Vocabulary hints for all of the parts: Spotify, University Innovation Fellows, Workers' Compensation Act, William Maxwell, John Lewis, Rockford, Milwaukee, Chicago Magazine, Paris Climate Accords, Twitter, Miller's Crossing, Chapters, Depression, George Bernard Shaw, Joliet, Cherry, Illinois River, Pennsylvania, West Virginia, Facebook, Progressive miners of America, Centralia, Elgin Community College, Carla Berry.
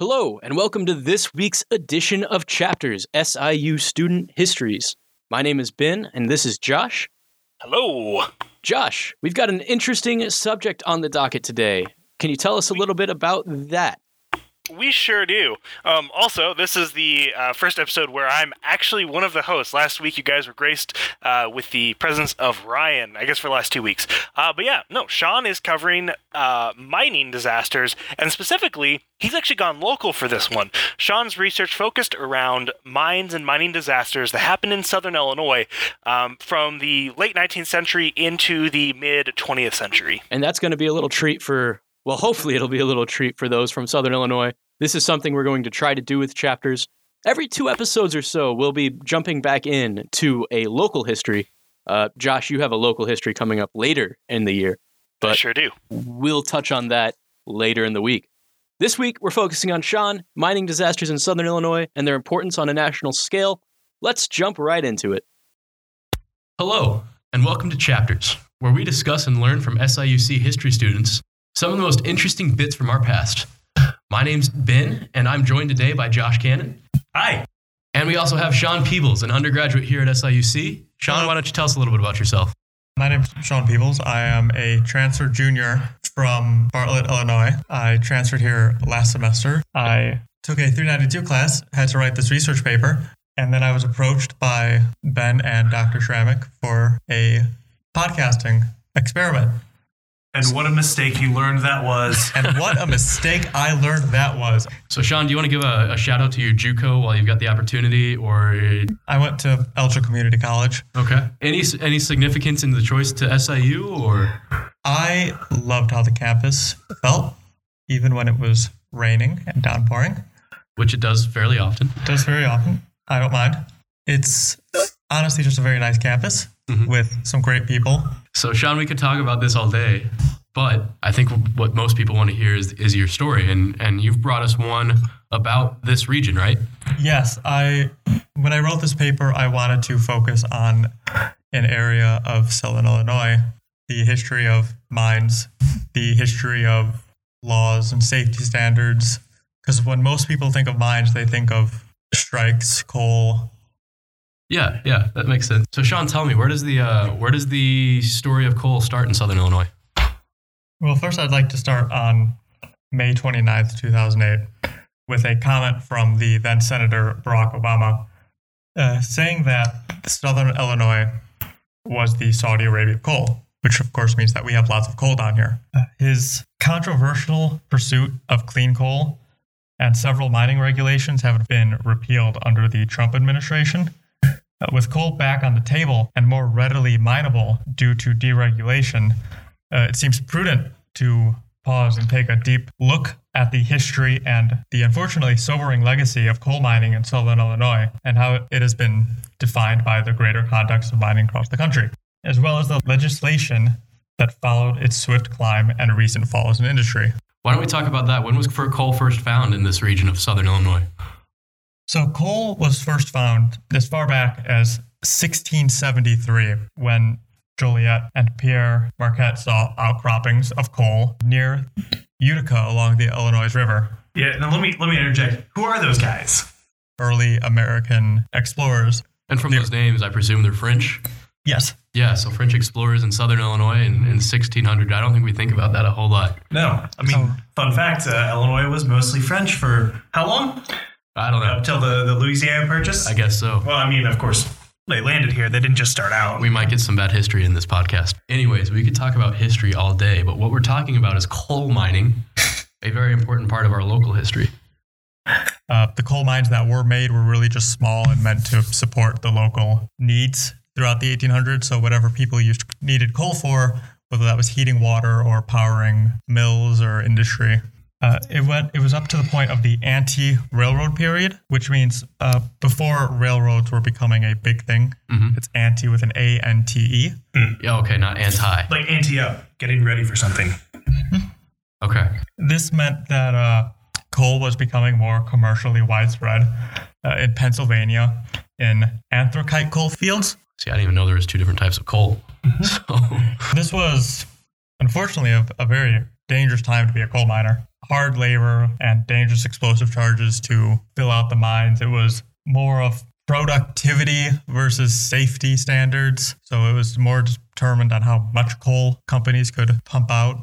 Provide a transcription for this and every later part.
Hello, and welcome to this week's edition of Chapters, SIU Student Histories. My name is Ben, and this is Josh. Hello. Josh, we've got an interesting subject on the docket today. Can you tell us a little bit about that? We sure do. Also, this is the first episode where I'm actually one of the hosts. Last week, you guys were graced with the presence of Ryan, I guess for the last 2 weeks. Sean is covering mining disasters, and specifically, he's actually gone local for this one. Sean's research focused around mines and mining disasters that happened in southern Illinois from the late 19th century into the mid-20th century. And that's going to be a little treat for... Well, hopefully it'll be a little treat for those from Southern Illinois. This is something we're going to try to do with Chapters. Every 2 episodes or so, we'll be jumping back in to a local history. Josh, you have a local history coming up later in the year. But I sure do. We'll touch on that later in the week. This week, we're focusing on Sean, mining disasters in Southern Illinois, and their importance on a national scale. Let's jump right into it. Hello, and welcome to Chapters, where we discuss and learn from SIUC history students some of the most interesting bits from our past. My name's Ben, and I'm joined today by Josh Cannon. Hi. And we also have Sean Peebles, an undergraduate here at SIUC. Sean, why don't you tell us a little bit about yourself? My name's Sean Peebles. I am a transfer junior from Bartlett, Illinois. I transferred here last semester. I took a 392 class, had to write this research paper, and then I was approached by Ben and Dr. Shramick for a podcasting experiment. And what a mistake you learned that was. And what a mistake I learned that was. So, Sean, do you want to give a shout out to your JUCO while you've got the opportunity? Or I went to Elgin Community College. Okay. Any significance in the choice to SIU? Or I loved how the campus felt, even when it was raining and downpouring. Which it does fairly often. It does very often. I don't mind. It's honestly just a very nice campus. Mm-hmm. With some great people. So, Sean, we could talk about this all day, but I think what most people want to hear is your story, and you've brought us one about this region, right? Yes. When I wrote this paper, I wanted to focus on an area of Southern Illinois, the history of mines, the history of laws and safety standards, because when most people think of mines, they think of strikes, coal. Yeah, that makes sense. So, Sean, tell me, where does the story of coal start in Southern Illinois? Well, first, I'd like to start on May 29th, 2008, with a comment from the then Senator Barack Obama saying that Southern Illinois was the Saudi Arabia of coal, which, of course, means that we have lots of coal down here. His controversial pursuit of clean coal and several mining regulations have been repealed under the Trump administration. With coal back on the table and more readily mineable due to deregulation, it seems prudent to pause and take a deep look at the history and the unfortunately sobering legacy of coal mining in Southern Illinois and how it has been defined by the greater context of mining across the country, as well as the legislation that followed its swift climb and recent fall as an industry. Why don't we talk about that? When was coal first found in this region of Southern Illinois? So coal was first found as far back as 1673 when Joliet and Pierre Marquette saw outcroppings of coal near Utica along the Illinois River. Yeah, now let me interject. Who are those guys? Early American explorers. And from those names, I presume they're French? Yes. Yeah, so French explorers in Southern Illinois in 1600. I don't think we think about that a whole lot. No. I mean, fun fact, Illinois was mostly French for how long? I don't know. Up till the Louisiana Purchase? I guess so. Well, I mean, of course, they landed here. They didn't just start out. We might get some bad history in this podcast. Anyways, we could talk about history all day, but what we're talking about is coal mining, a very important part of our local history. The coal mines that were made were really just small and meant to support the local needs throughout the 1800s. So whatever people needed coal for, whether that was heating water or powering mills or industry. It was up to the point of the anti-railroad period, which means before railroads were becoming a big thing. Mm-hmm. It's anti with an A-N-T-E. Mm. Yeah, okay, not anti. Like anti-up, getting ready for something. Okay. This meant that coal was becoming more commercially widespread in Pennsylvania in anthracite coal fields. See, I didn't even know there was 2 different types of coal. Mm-hmm. So. This was, unfortunately, a very dangerous time to be a coal miner. hard labor and dangerous explosive charges to fill out the mines. It was more of productivity versus safety standards. So it was more determined on how much coal companies could pump out.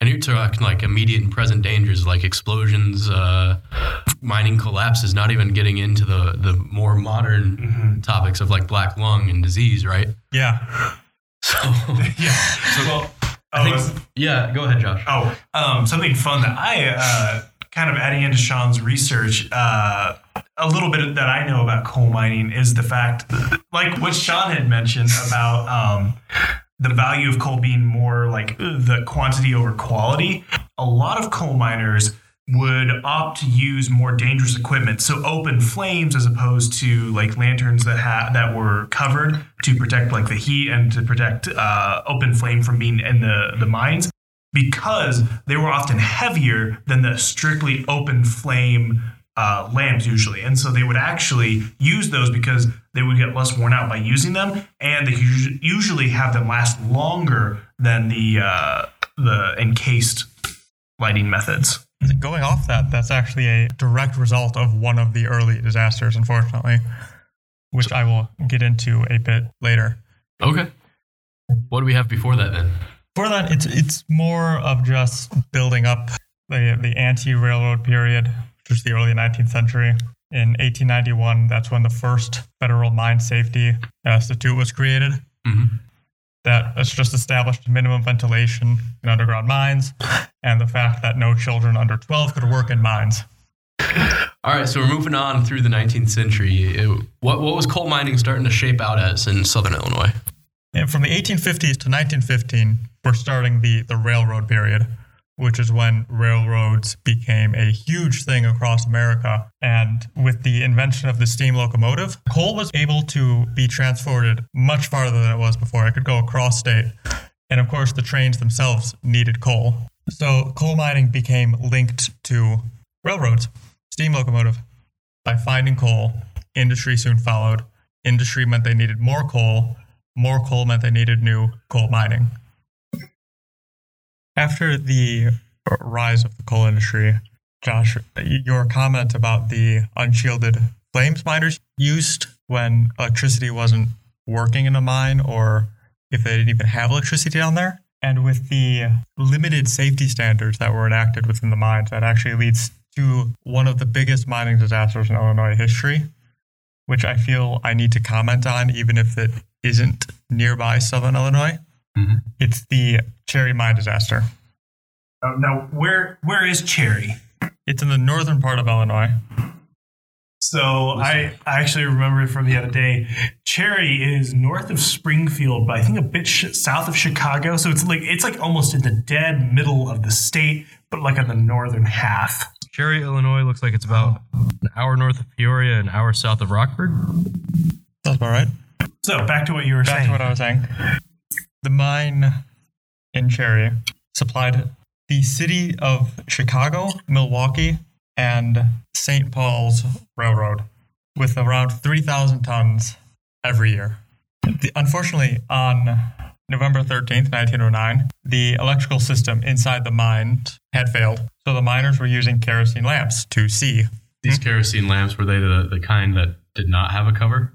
And you're talking like immediate and present dangers like explosions, mining collapses, not even getting into the more modern topics of like black lung and disease, right? Yeah. So, go ahead, Josh. Something fun that I, kind of adding into Sean's research, a little bit that I know about coal mining is the fact, like what Sean had mentioned about, the value of coal being more like the quantity over quality. A lot of coal miners would opt to use more dangerous equipment, so open flames as opposed to like lanterns that were covered to protect like the heat and to protect open flame from being in the mines, because they were often heavier than the strictly open flame lamps usually. And so they would actually use those because they would get less worn out by using them, and they usually have them last longer than the encased lighting methods. Going off that, that's actually a direct result of one of the early disasters, unfortunately, which I will get into a bit later. Okay. What do we have before that then? Before that, it's more of just building up the anti-railroad period, which was the early 19th century. In 1891, that's when the first Federal Mine Safety Institute was created. Mm-hmm. That's just established minimum ventilation in underground mines and the fact that no children under 12 could work in mines. All right, so we're moving on through the 19th century. What was coal mining starting to shape out as in southern Illinois? And from the 1850s to 1915, we're starting the railroad period, which is when railroads became a huge thing across America. And with the invention of the steam locomotive, coal was able to be transported much farther than it was before. It could go across state. And of course, the trains themselves needed coal. So coal mining became linked to railroads, steam locomotive. By finding coal, industry soon followed. Industry meant they needed more coal. More coal meant they needed new coal mining. After the rise of the coal industry, Josh, your comment about the unshielded flames miners used when electricity wasn't working in a mine, or if they didn't even have electricity down there. And with the limited safety standards that were enacted within the mines, that actually leads to one of the biggest mining disasters in Illinois history, which I feel I need to comment on, even if it isn't nearby southern Illinois. Mm-hmm. It's the Cherry mine disaster. Now, where is Cherry? It's in the northern part of Illinois. So I actually remember from the other day, Cherry is north of Springfield, but I think a bit south of Chicago. So it's like almost in the dead middle of the state, but like on the northern half. Cherry, Illinois looks like it's about an hour north of Peoria, an hour south of Rockford. That's about right. So back to what you were saying. Back to what I was saying. The mine in Cherry supplied the city of Chicago, Milwaukee, and St. Paul's Railroad with around 3,000 tons every year. Unfortunately, on November 13th, 1909, the electrical system inside the mine had failed, so the miners were using kerosene lamps to see. These kerosene lamps, were they the kind that did not have a cover?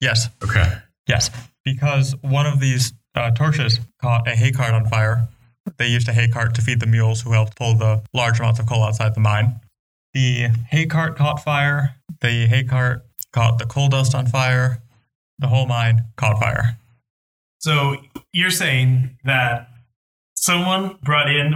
Yes. Okay. Yes. Because one of these torches caught a haycart on fire. They used a haycart to feed the mules who helped pull the large amounts of coal outside the mine. The haycart caught fire. The haycart caught the coal dust on fire. The whole mine caught fire. So you're saying that someone brought in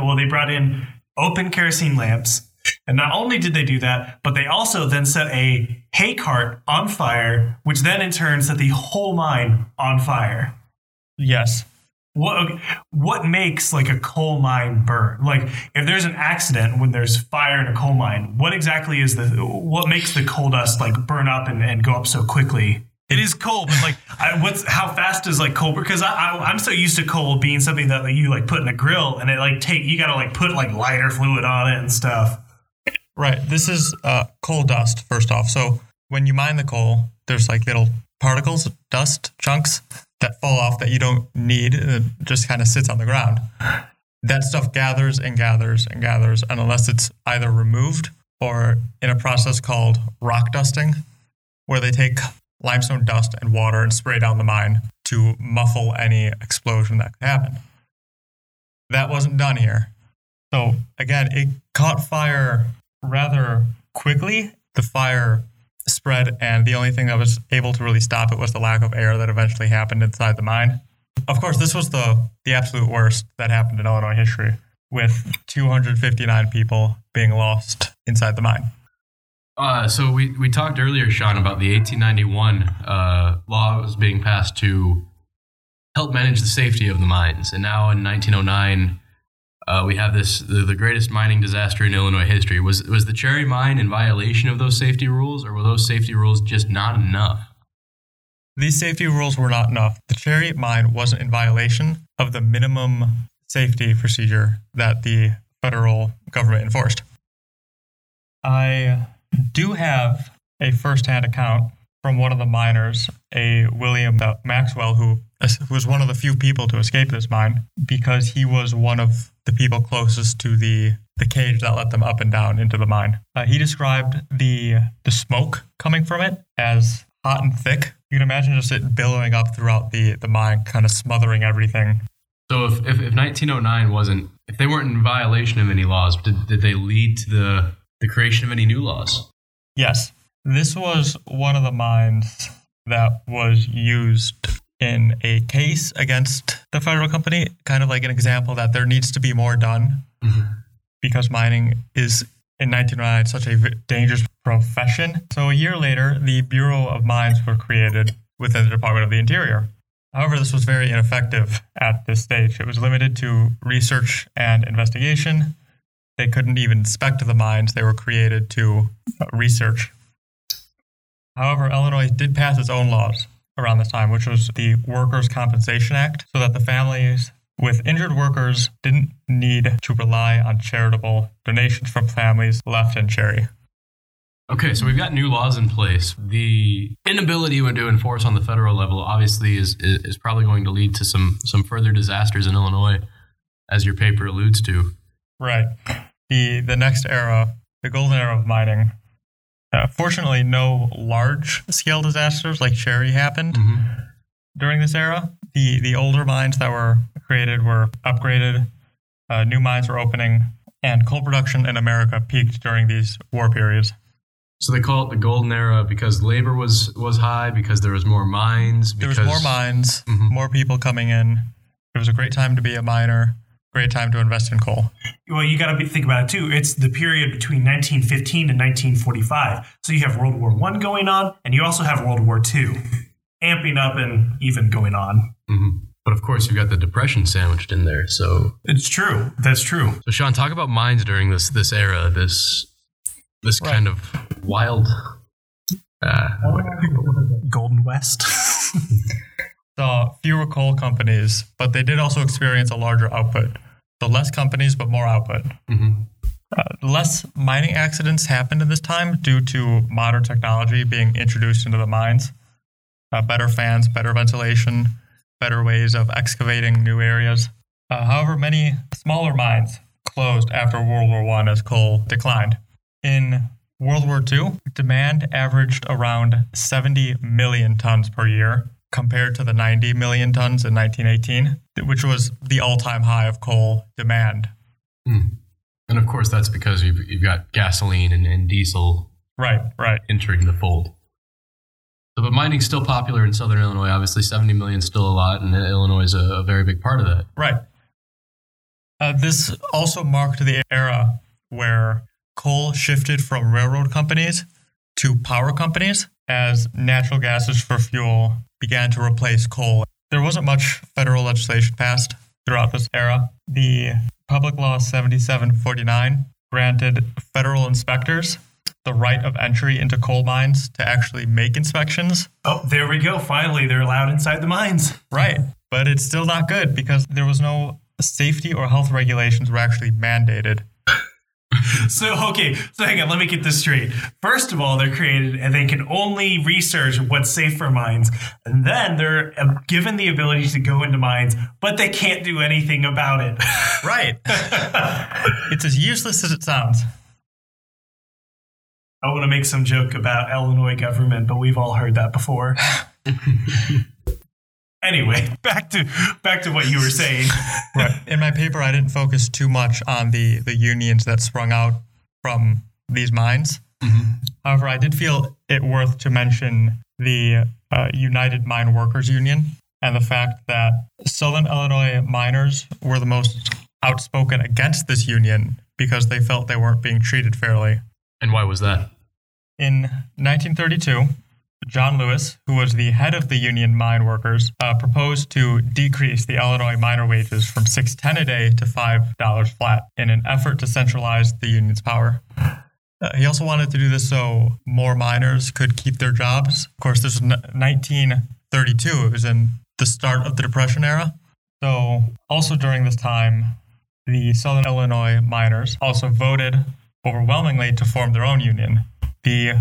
open kerosene lamps. And not only did they do that, but they also then set a haycart on fire, which then in turn set the whole mine on fire. Yes. What makes like a coal mine burn? Like if there's an accident when there's fire in a coal mine, what exactly is what makes the coal dust like burn up and go up so quickly? It is coal, but like, how fast is like coal? Because I'm so used to coal being something that like, you like put in a grill and it like you gotta like put like lighter fluid on it and stuff. Right. This is coal dust, first off. So when you mine the coal, there's like little particles, dust chunks that fall off that you don't need. It just kind of sits on the ground. that stuff gathers and gathers and gathers, and unless it's either removed or in a process called rock dusting, where they take limestone dust and water and spray down the mine to muffle any explosion that could happen. That wasn't done here. So again, it caught fire rather quickly. The fire spread, and the only thing that was able to really stop it was the lack of air that eventually happened inside the mine. Of course, this was the absolute worst that happened in Illinois history, with 259 people being lost inside the mine. So we talked earlier, Sean, about the 1891 laws being passed to help manage the safety of the mines. And now in 1909, we have this the greatest mining disaster in Illinois history. Was the Cherry mine in violation of those safety rules, or were those safety rules just not enough? These safety rules were not enough. The Cherry mine wasn't in violation of the minimum safety procedure that the federal government enforced. I do have a firsthand account from one of the miners, a William Maxwell, who was one of the few people to escape this mine because he was one of the people closest to the cage that let them up and down into the mine. He described the smoke coming from it as hot and thick. You can imagine just it billowing up throughout the mine, kind of smothering everything. So if 1909 wasn't, if they weren't in violation of any laws, did they lead to the creation of any new laws? Yes. This was one of the mines that was used in a case against the federal company, kind of like an example that there needs to be more done because mining is, in 1909, such a dangerous profession. So a year later, the Bureau of Mines were created within the Department of the Interior. However, this was very ineffective at this stage. It was limited to research and investigation. They couldn't even inspect the mines. They were created to research. However, Illinois did pass its own laws around this time, which was the Workers' Compensation Act, so that the families with injured workers didn't need to rely on charitable donations from families left in Cherry. Okay, so we've got new laws in place. The inability to enforce on the federal level obviously is probably going to lead to some further disasters in Illinois, as your paper alludes to. Right. The next era, the golden era of mining. Fortunately, no large-scale disasters like Cherry happened during this era. The older mines that were created were upgraded, new mines were opening, and coal production in America peaked during these war periods. So they call it the golden era because labor was high, because there was more mines. There was more mines, more people coming in. It was a great time to be a miner, great time to invest in coal. Well, you got to think about it, too. It's the period between 1915 and 1945. So you have World War One going on, and you also have World War Two amping up and even going on. But of course, you've got the Depression sandwiched in there. So it's true. That's true. So Sean, talk about mines during this era, this right. Kind of wild Golden West. Saw fewer coal companies, but they did also experience a larger output. So less companies, but more output. Less mining accidents happened at this time due to modern technology being introduced into the mines. Better fans, better ventilation, better ways of excavating new areas. However, many smaller mines closed after World War One as coal declined. In World War Two, demand averaged around 70 million tons per year, compared to the 90 million tons in 1918, which was the all-time high of coal demand. And of course, that's because you've got gasoline and diesel entering the fold. So, but mining's still popular in southern Illinois. Obviously, 70 million is still a lot, and Illinois is a very big part of that. Right. This also marked the era where coal shifted from railroad companies to power companies as natural gases for fuel began to replace coal. There wasn't much federal legislation passed throughout this era. The Public Law 7749 granted federal inspectors the right of entry into coal mines to actually make inspections. Oh, there we go. Finally, they're allowed inside the mines. Right. But it's still not good because there was no safety or health regulations were actually mandated. So hang on, let me get this straight. First of all, they're created and they can only research what's safe for mines. And then they're given the ability to go into mines, but they can't do anything about it. Right. It's as useless as it sounds. I want to make some joke about Illinois government, but we've all heard that before. Anyway, back to what you were saying. Right. In my paper, I didn't focus too much on the unions that sprung out from these mines. Mm-hmm. However, I did feel it worth to mention the United Mine Workers Union and the fact that Southern Illinois miners were the most outspoken against this union because they felt they weren't being treated fairly. And why was that? In 1932, John Lewis, who was the head of the union mine workers, proposed to decrease the Illinois miner wages from $6.10 a day to $5 flat in an effort to centralize the union's power. He also wanted to do this so more miners could keep their jobs. Of course, this was 1932. It was in the start of the Depression era. So also during this time, the Southern Illinois miners also voted overwhelmingly to form their own union, the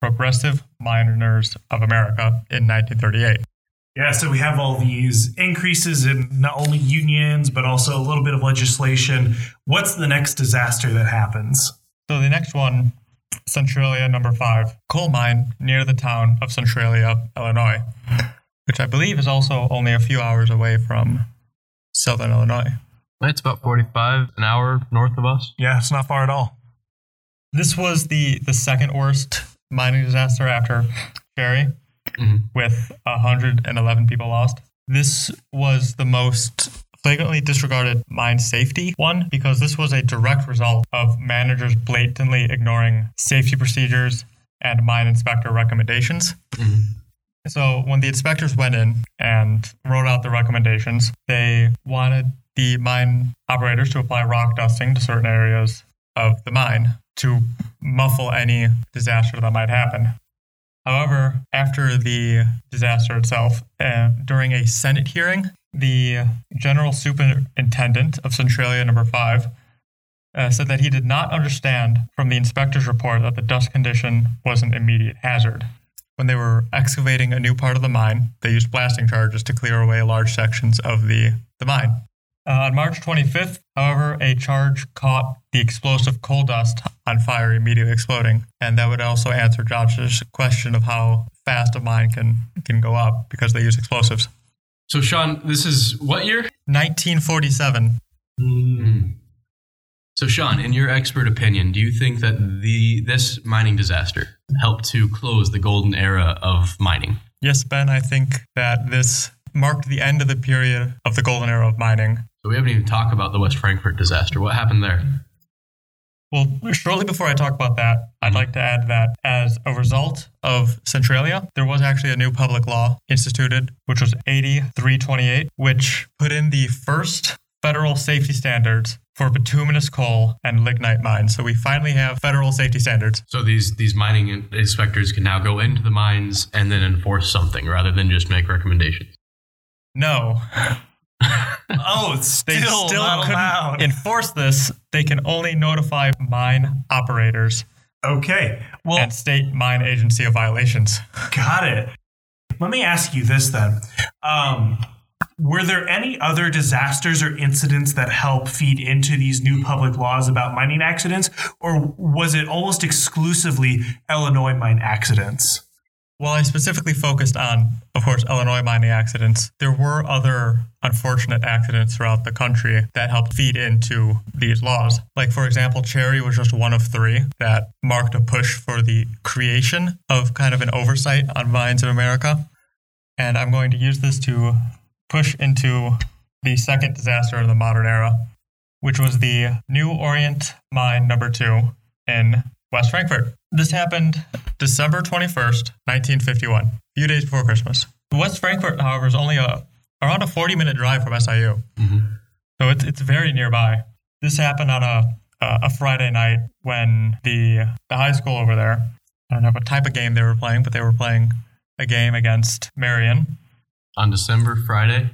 Progressive Miners of America, in 1938. Yeah, so we have all these increases in not only unions, but also a little bit of legislation. What's the next disaster that happens? So the next one, Centralia number 5, coal mine near the town of Centralia, Illinois, which I believe is also only a few hours away from Southern Illinois. It's about 45, an hour north of us. Yeah, it's not far at all. This was the second worst mining disaster after Cherry, with 111 people lost. This was the most flagrantly disregarded mine safety one because this was a direct result of managers blatantly ignoring safety procedures and mine inspector recommendations. Mm-hmm. So when the inspectors went in and wrote out the recommendations, they wanted the mine operators to apply rock dusting to certain areas of the mine to muffle any disaster that might happen. However, after the disaster itself, during a Senate hearing, the General Superintendent of Centralia number 5 said that he did not understand from the inspector's report that the dust condition was an immediate hazard. When they were excavating a new part of the mine, they used blasting charges to clear away large sections of the mine. On March 25th, however, a charge caught the explosive coal dust on fire, immediately exploding. And that would also answer Josh's question of how fast a mine can go up because they use explosives. So, Sean, this is what year? 1947. Mm-hmm. So, Sean, in your expert opinion, do you think that this mining disaster helped to close the golden era of mining? Yes, Ben, I think that this marked the end of the period of the golden era of mining. We haven't even talked about the West Frankfort disaster. What happened there? Well, shortly before I talk about that, I'd like to add that as a result of Centralia, there was actually a new public law instituted, which was 8328, which put in the first federal safety standards for bituminous coal and lignite mines. So we finally have federal safety standards. So these mining inspectors can now go into the mines and then enforce something rather than just make recommendations. No. They still couldn't allowed. Enforce this. They can only notify mine operators. Okay. Well, and state mine agency of violations. Got it. Let me ask you this then. Were there any other disasters or incidents that help feed into these new public laws about mining accidents? Or was it almost exclusively Illinois mine accidents? While I specifically focused on, of course, Illinois mining accidents, there were other unfortunate accidents throughout the country that helped feed into these laws. Like, for example, Cherry was just one of 3 that marked a push for the creation of kind of an oversight on mines in America. And I'm going to use this to push into the second disaster of the modern era, which was the New Orient Mine number 2 in West Frankfort. This happened December 21st, 1951, a few days before Christmas. West Frankfort, however, is only around a 40-minute drive from SIU, so it's very nearby. This happened on a Friday night when the high school over there, I don't know what type of game they were playing, but they were playing a game against Marion. On Friday?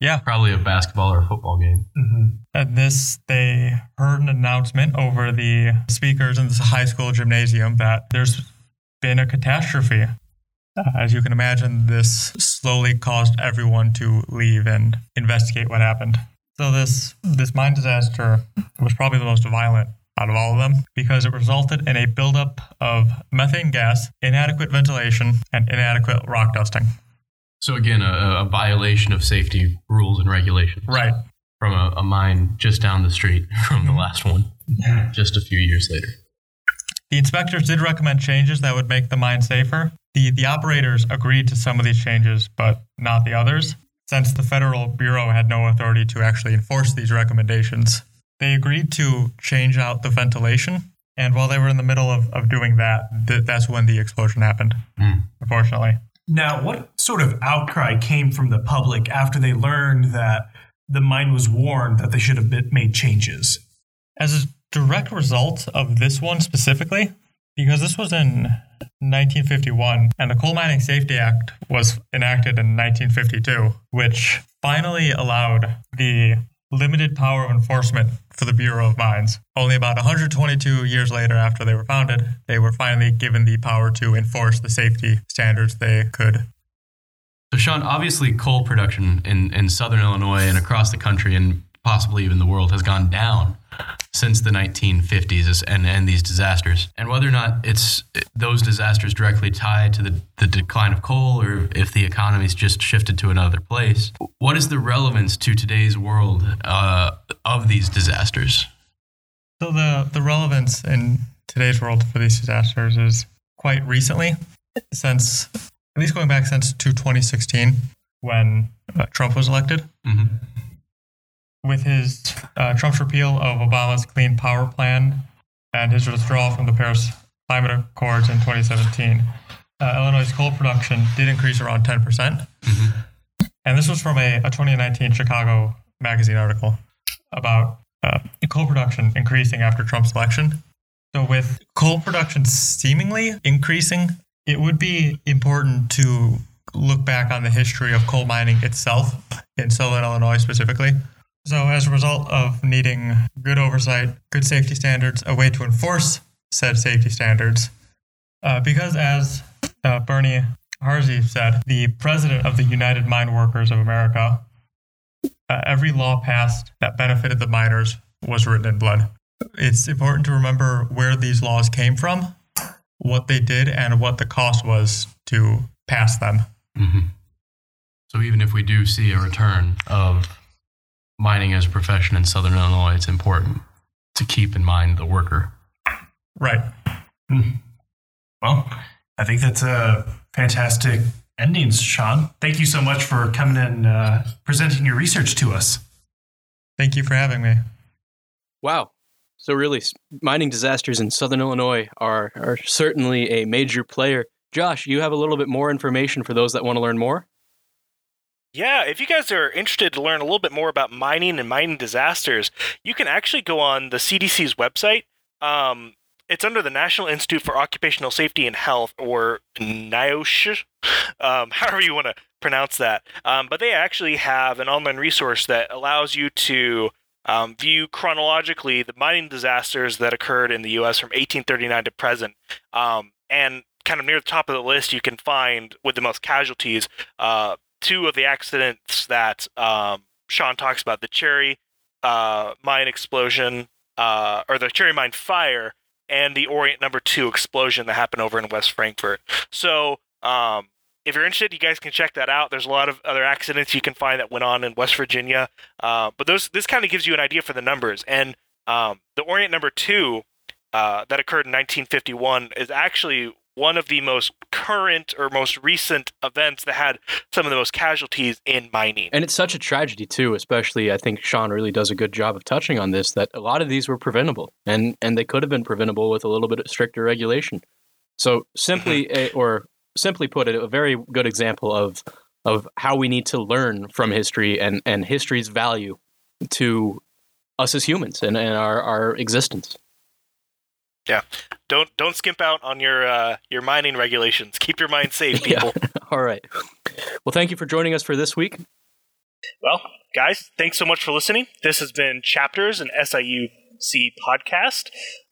Yeah. Probably a basketball or a football game. Mm-hmm. At this, they heard an announcement over the speakers in this high school gymnasium that there's been a catastrophe. As you can imagine, this slowly caused everyone to leave and investigate what happened. So this mine disaster was probably the most violent out of all of them because it resulted in a buildup of methane gas, inadequate ventilation, and inadequate rock dusting. So again, a violation of safety rules and regulations. Right. From a mine just down the street from the last one, just a few years later. The inspectors did recommend changes that would make the mine safer. The operators agreed to some of these changes, but not the others, since the Federal Bureau had no authority to actually enforce these recommendations. They agreed to change out the ventilation, and while they were in the middle of doing that, that's when the explosion happened, unfortunately. Now, what sort of outcry came from the public after they learned that the mine was warned that they should have made changes? As a direct result of this one specifically, because this was in 1951, and the Coal Mining Safety Act was enacted in 1952, which finally allowed the limited power of enforcement for the Bureau of Mines. Only about 122 years later after they were founded, they were finally given the power to enforce the safety standards they could. So, Sean, obviously coal production in southern Illinois and across the country and possibly even the world has gone down since the 1950s and these disasters. And whether or not it's those disasters directly tied to the decline of coal or if the economy's just shifted to another place, what is the relevance to today's world of these disasters? So the relevance in today's world for these disasters is quite recently, since at least going back since to 2016 when Trump was elected. Mm-hmm. With his Trump's repeal of Obama's Clean Power Plan and his withdrawal from the Paris Climate Accords in 2017, Illinois' coal production did increase around 10%. Mm-hmm. And this was from a 2019 Chicago magazine article about coal production increasing after Trump's election. So with coal production seemingly increasing, it would be important to look back on the history of coal mining itself in Southern Illinois specifically. So as a result of needing good oversight, good safety standards, a way to enforce said safety standards, because as Bernie Harvey said, the president of the United Mine Workers of America, every law passed that benefited the miners was written in blood. It's important to remember where these laws came from, what they did, and what the cost was to pass them. Mm-hmm. So even if we do see a return of mining as a profession in Southern Illinois, it's important to keep in mind the worker. Right. Well, I think that's a fantastic ending, Sean. Thank you so much for coming and presenting your research to us. Thank you for having me. Wow. So really, mining disasters in Southern Illinois are certainly a major player. Josh, you have a little bit more information for those that want to learn more? Yeah, if you guys are interested to learn a little bit more about mining and mining disasters, you can actually go on the CDC's website. It's under the National Institute for Occupational Safety and Health, or NIOSH, however you want to pronounce that. But they actually have an online resource that allows you to view chronologically the mining disasters that occurred in the U.S. from 1839 to present. And kind of near the top of the list, you can find, with the most casualties, two of the accidents that Sean talks about, the Cherry mine explosion, or the Cherry mine fire, and the Orient No. 2 explosion that happened over in West Frankfort. So if you're interested, you guys can check that out. There's a lot of other accidents you can find that went on in West Virginia. But this kind of gives you an idea for the numbers. And the Orient No. 2 that occurred in 1951 is actually one of the most current or most recent events that had some of the most casualties in mining. And it's such a tragedy, too, especially I think Sean really does a good job of touching on this, that a lot of these were preventable, and they could have been preventable with a little bit of stricter regulation. So simply put, a very good example of how we need to learn from history and history's value to us as humans and our existence. Yeah. Don't skimp out on your mining regulations. Keep your mind safe, people. Yeah. All right. Well, thank you for joining us for this week. Well, guys, thanks so much for listening. This has been Chapters, an SIUC podcast.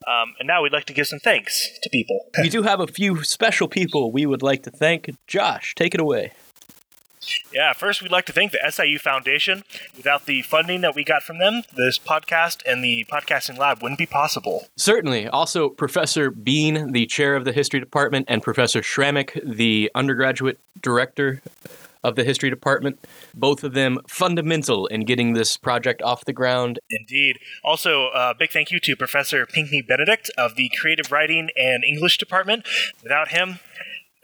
And now we'd like to give some thanks to people. We do have a few special people we would like to thank. Josh, take it away. Yeah, first we'd like to thank the SIU Foundation. Without the funding that we got from them, this podcast and the podcasting lab wouldn't be possible. Certainly. Also, Professor Bean, the chair of the History Department, and Professor Schrammick, the undergraduate director of the History Department, both of them fundamental in getting this project off the ground. Indeed. Also, a big thank you to Professor Pinkney Benedict of the Creative Writing and English Department. Without him,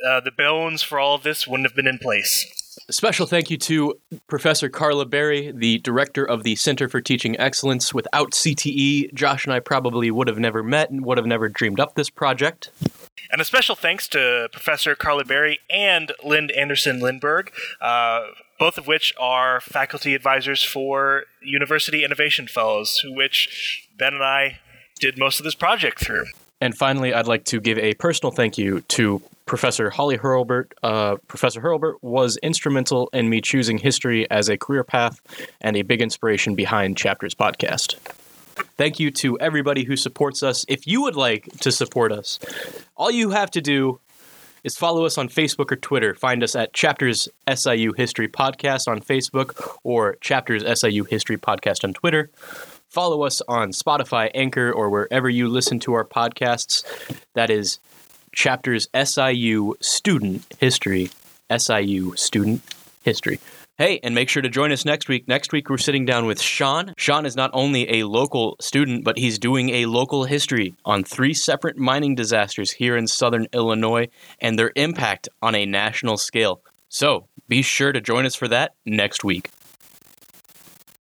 the bones for all of this wouldn't have been in place. Special thank you to Professor Carla Berry, the director of the Center for Teaching Excellence. Without CTE, Josh and I probably would have never met and would have never dreamed up this project. And a special thanks to Professor Carla Berry and Lynn Anderson Lindberg, both of which are faculty advisors for University Innovation Fellows, which Ben and I did most of this project through. And finally, I'd like to give a personal thank you to Professor Holly Hurlbert. Professor Hurlbert was instrumental in me choosing history as a career path and a big inspiration behind Chapters podcast. Thank you to everybody who supports us. If you would like to support us, all you have to do is follow us on Facebook or Twitter. Find us at Chapters SIU History Podcast on Facebook or Chapters SIU History Podcast on Twitter. Follow us on Spotify, Anchor, or wherever you listen to our podcasts. That is Chapters SIU Student History, SIU Student History. Hey, and make sure to join us next week. Next week, we're sitting down with Sean. Sean is not only a local student, but he's doing a local history on 3 separate mining disasters here in southern Illinois and their impact on a national scale. So be sure to join us for that next week.